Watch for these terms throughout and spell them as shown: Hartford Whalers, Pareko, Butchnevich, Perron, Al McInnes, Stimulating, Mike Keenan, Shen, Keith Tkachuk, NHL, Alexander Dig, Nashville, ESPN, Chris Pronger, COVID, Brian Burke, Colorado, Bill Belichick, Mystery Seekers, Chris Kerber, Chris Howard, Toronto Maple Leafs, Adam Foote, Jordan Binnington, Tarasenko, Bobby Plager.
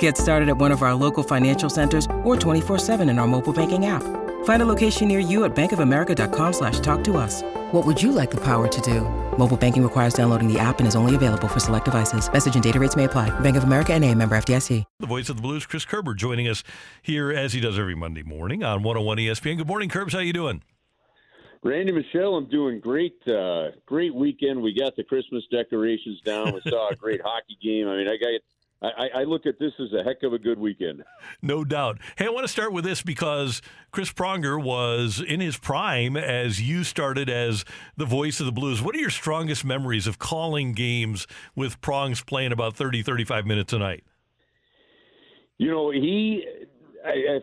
Get started at one of our local financial centers or 24/7 in our mobile banking app. Find a location near you at bankofamerica.com/talktous. What would you like the power to do? Mobile banking requires downloading the app and is only available for select devices. Message and data rates may apply. Bank of America N.A., member FDIC. The voice of the Blues, Chris Kerber, joining us here as he does every Monday morning on 101 ESPN. Good morning, Kerbs. How you doing? Randy, Michelle, I'm doing great. Great weekend. We got the Christmas decorations down. We saw a great hockey game. I mean, I look at this as a heck of a good weekend. No doubt. Hey, I want to start with this because Chris Pronger was in his prime as you started as the voice of the Blues. What are your strongest memories of calling games with Prongs playing about 30, 35 minutes a night? You know, I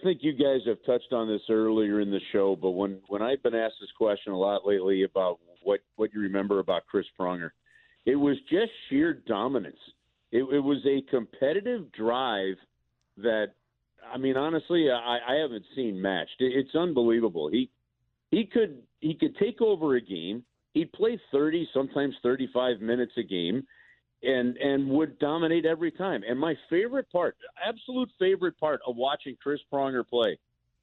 think you guys have touched on this earlier in the show, but when I've been asked this question a lot lately about what you remember about Chris Pronger, it was just sheer dominance. It was a competitive drive that, I mean, honestly, I haven't seen matched. It's unbelievable. He could take over a game. He'd play 30, sometimes 35 minutes a game, and would dominate every time. And my favorite part, absolute favorite part of watching Chris Pronger play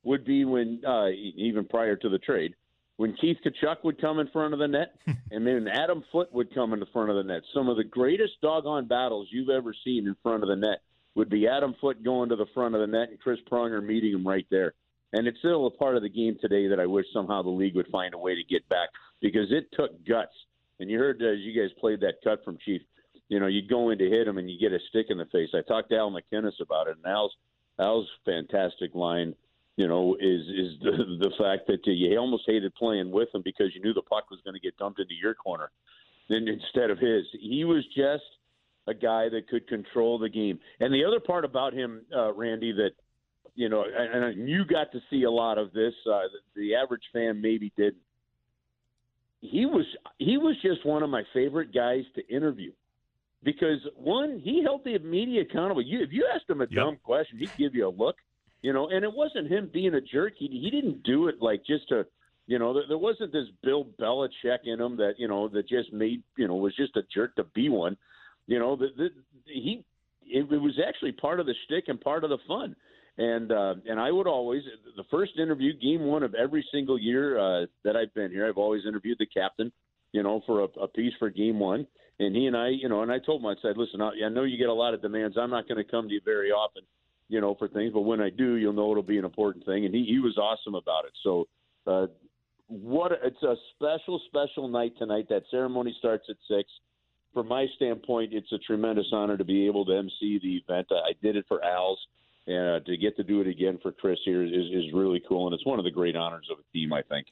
would be when, even prior to the trade, when Keith Tkachuk would come in front of the net, and then Adam Foote would come in the front of the net. Some of the greatest doggone battles you've ever seen in front of the net would be Adam Foote going to the front of the net and Chris Pronger meeting him right there. And it's still a part of the game today that I wish somehow the league would find a way to get back, because it took guts. And you heard as you guys played that cut from Chief, you know, you go in to hit him and you get a stick in the face. I talked to Al McInnes about it, and Al's fantastic line, you know, is the fact that you almost hated playing with him because you knew the puck was going to get dumped into your corner then instead of his. He was just a guy that could control the game. And the other part about him, Randy, that, you know, and you got to see a lot of this, the average fan maybe didn't. He was just one of my favorite guys to interview. Because, one, he held the media accountable. If you asked him a dumb question, he'd give you a look. You know, and it wasn't him being a jerk. He didn't do it like just to, you know, there wasn't this Bill Belichick in him that, you know, that just made, you know, was just a jerk to be one. You know, it was actually part of the shtick and part of the fun. And I would always, the first interview, game one of every single year that I've been here, I've always interviewed the captain, you know, for a piece for game one. And he and I, you know, and I told him, I said, listen, I know you get a lot of demands. I'm not going to come to you very often, you know, for things, but when I do, you'll know it'll be an important thing. And he was awesome about it. So it's a special, special night tonight. That ceremony starts at 6:00. From my standpoint, it's a tremendous honor to be able to emcee the event. I did it for Al's, and to get to do it again for Chris here is really cool. And it's one of the great honors of a team, I think.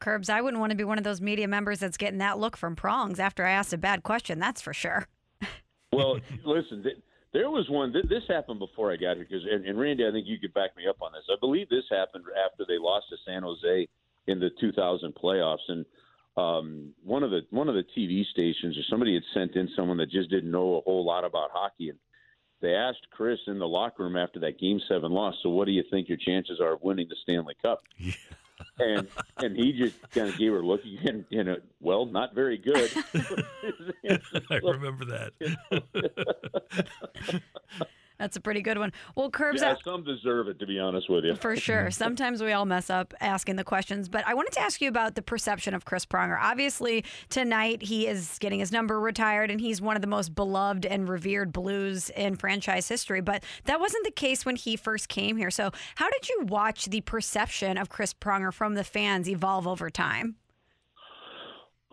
Kerbs, I wouldn't want to be one of those media members that's getting that look from Prongs after I asked a bad question. That's for sure. Well, listen, there was one. This happened before I got here, because, and Randy, I think you could back me up on this. I believe this happened after they lost to San Jose in the 2000 playoffs, and one of the TV stations or somebody had sent in someone that just didn't know a whole lot about hockey, and they asked Chris in the locker room after that Game 7 loss, so what do you think your chances are of winning the Stanley Cup? Yeah. And he just kind of gave her a look, and, you know, well, not very good. I remember that. That's a pretty good one. Well, Kerbs, yeah, some deserve it, to be honest with you. For sure. Sometimes we all mess up asking the questions. But I wanted to ask you about the perception of Chris Pronger. Obviously, tonight he is getting his number retired, and he's one of the most beloved and revered Blues in franchise history. But that wasn't the case when he first came here. So how did you watch the perception of Chris Pronger from the fans evolve over time?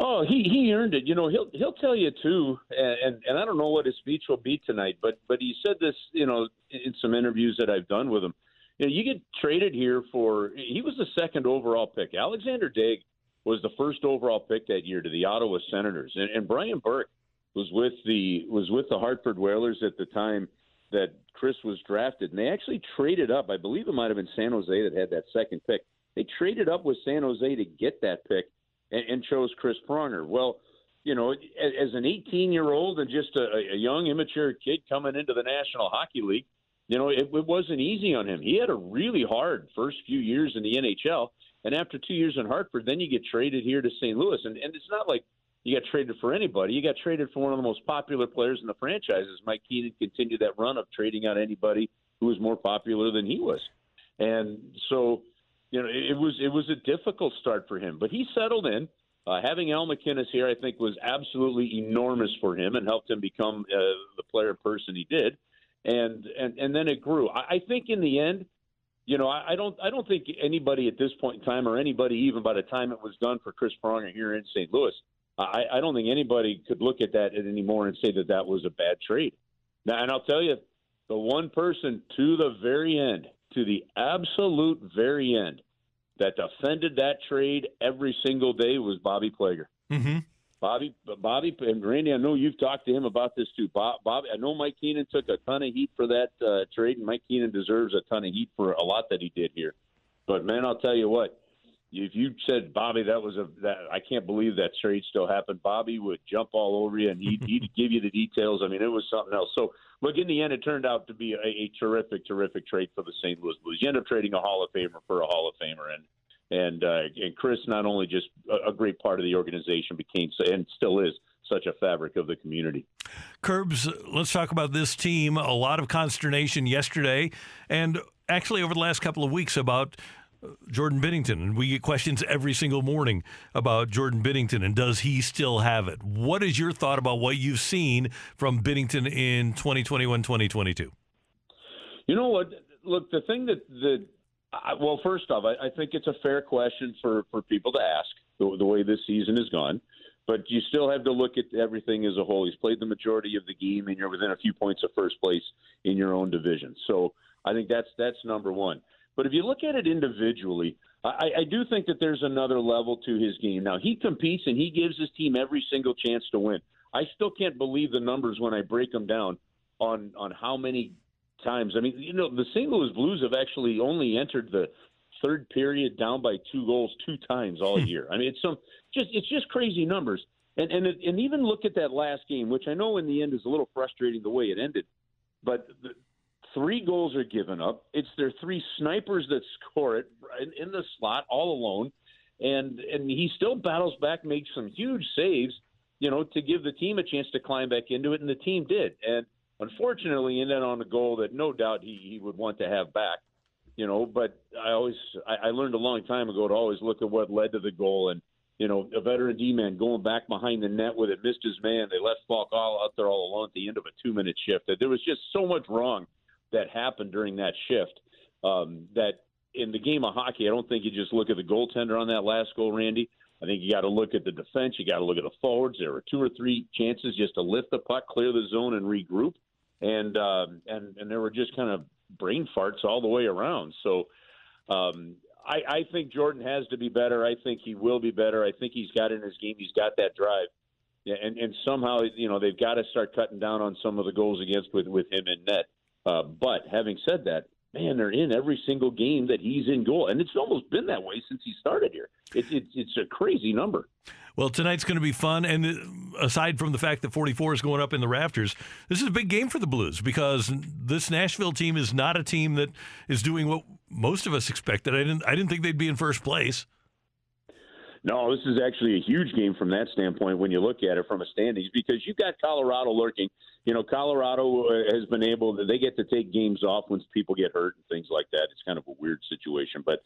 Oh, he earned it. You know, he'll tell you too, and I don't know what his speech will be tonight, but he said this, you know, in some interviews that I've done with him. You know, you get traded here for, he was the second overall pick. Alexander Dig was the first overall pick that year to the Ottawa Senators, and Brian Burke was with the Hartford Whalers at the time, that Chris was drafted, and they actually traded up. I believe it might have been San Jose that had that second pick. They traded up with San Jose to get that pick and chose Chris Pronger. Well, you know, as an 18-year-old and just a young, immature kid coming into the National Hockey League, you know, it wasn't easy on him. He had a really hard first few years in the NHL, and after 2 years in Hartford, then you get traded here to St. Louis. And it's not like you got traded for anybody. You got traded for one of the most popular players in the franchise. Mike Keenan continued that run of trading out anybody who was more popular than he was. And so, you know, it was a difficult start for him. But he settled in. Having Al McInnes here, I think, was absolutely enormous for him and helped him become the player person he did. And then it grew. I think in the end, you know, I don't think anybody at this point in time, or anybody even by the time it was done for Chris Pronger here in St. Louis, I don't think anybody could look at that anymore and say that that was a bad trade. Now, and I'll tell you, the one person to the very end, to the absolute very end, that defended that trade every single day was Bobby Plager. Mm-hmm. Bobby, and Randy, I know you've talked to him about this too. Bobby, I know Mike Keenan took a ton of heat for that trade, and Mike Keenan deserves a ton of heat for a lot that he did here. But, man, I'll tell you what. If you said, Bobby, I can't believe that trade still happened, Bobby would jump all over you, and he'd give you the details. I mean, it was something else. So, look, in the end, it turned out to be a terrific, terrific trade for the St. Louis Blues. You end up trading a Hall of Famer for a Hall of Famer, and Chris, not only just a great part of the organization, became and still is such a fabric of the community. Kerbs, let's talk about this team. A lot of consternation yesterday, and actually over the last couple of weeks about Jordan Binnington, and we get questions every single morning about Jordan Binnington and does he still have it? What is your thought about what you've seen from Binnington in 2021, 2022? You know what? Look, the thing well, first off, I think it's a fair question for people to ask the way this season has gone, but you still have to look at everything as a whole. He's played the majority of the game, and you're within a few points of first place in your own division. So I think that's number one. But if you look at it individually, I do think that there's another level to his game. Now, he competes and he gives his team every single chance to win. I still can't believe the numbers when I break them down on how many times. I mean, you know, the St. Louis Blues have actually only entered the third period down by 2 goals 2 times all year. I mean, it's just crazy numbers. And even look at that last game, which I know in the end is a little frustrating the way it ended, but 3 goals are given up. It's their 3 snipers that score it in the slot all alone. And he still battles back, makes some huge saves, you know, to give the team a chance to climb back into it. And the team did. And unfortunately ended on a goal that no doubt he would want to have back, you know, but I learned a long time ago to always look at what led to the goal. And, you know, a veteran D-man going back behind the net with it, missed his man. They left Falk all out there all alone at the end of a 2-minute shift. There was just so much wrong that happened during that shift, that in the game of hockey, I don't think you just look at the goaltender on that last goal, Randy. I think you got to look at the defense. You got to look at the forwards. There were 2 or 3 chances just to lift the puck, clear the zone, and regroup. And there were just kind of brain farts all the way around. So I think Jordan has to be better. I think he will be better. I think he's got it in his game. He's got that drive. And somehow, you know, they've got to start cutting down on some of the goals against with him in net. But having said that, man, they're in every single game that he's in goal. And it's almost been that way since he started here. It's a crazy number. Well, tonight's going to be fun. And aside from the fact that 44 is going up in the rafters, this is a big game for the Blues because this Nashville team is not a team that is doing what most of us expected. I didn't think they'd be in first place. No, this is actually a huge game from that standpoint when you look at it from a standings, because you've got Colorado lurking. You know, Colorado has been able to, they get to take games off when people get hurt and things like that. It's kind of a weird situation, but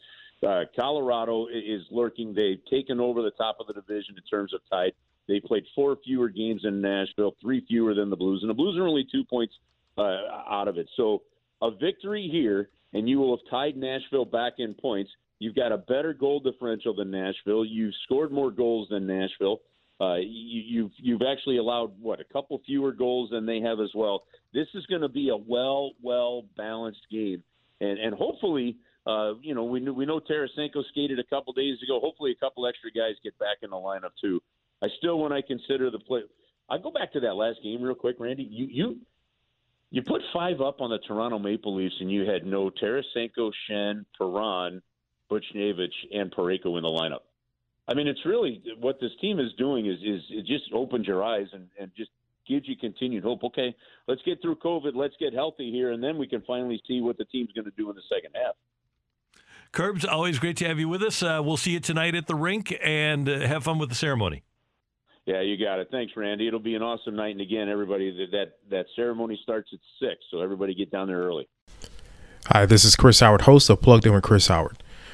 Colorado is lurking. They've taken over the top of the division in terms of tied. They played 4 fewer games in Nashville, 3 fewer than the Blues, and the Blues are only 2 points out of it. So a victory here, and you will have tied Nashville back in points. You've got a better goal differential than Nashville. You've scored more goals than Nashville. You've actually allowed, a couple fewer goals than they have as well. This is going to be a well-balanced game. And hopefully, you know, we know Tarasenko skated a couple days ago. Hopefully a couple extra guys get back in the lineup too. I still, when I consider I go back to that last game real quick, Randy. You You put five up on the Toronto Maple Leafs, and you had no Tarasenko, Shen, Perron, Butchnevich, and Pareko in the lineup. I mean, it's really what this team is doing is it just opens your eyes and just gives you continued hope. Okay, let's get through COVID. Let's get healthy here, and then we can finally see what the team's going to do in the second half. Kerbs, always great to have you with us. We'll see you tonight at the rink, and have fun with the ceremony. Yeah, you got it. Thanks, Randy. It'll be an awesome night. And again, everybody, that ceremony starts at 6, so everybody get down there early. Hi, this is Chris Howard, host of Plugged In with Chris Howard.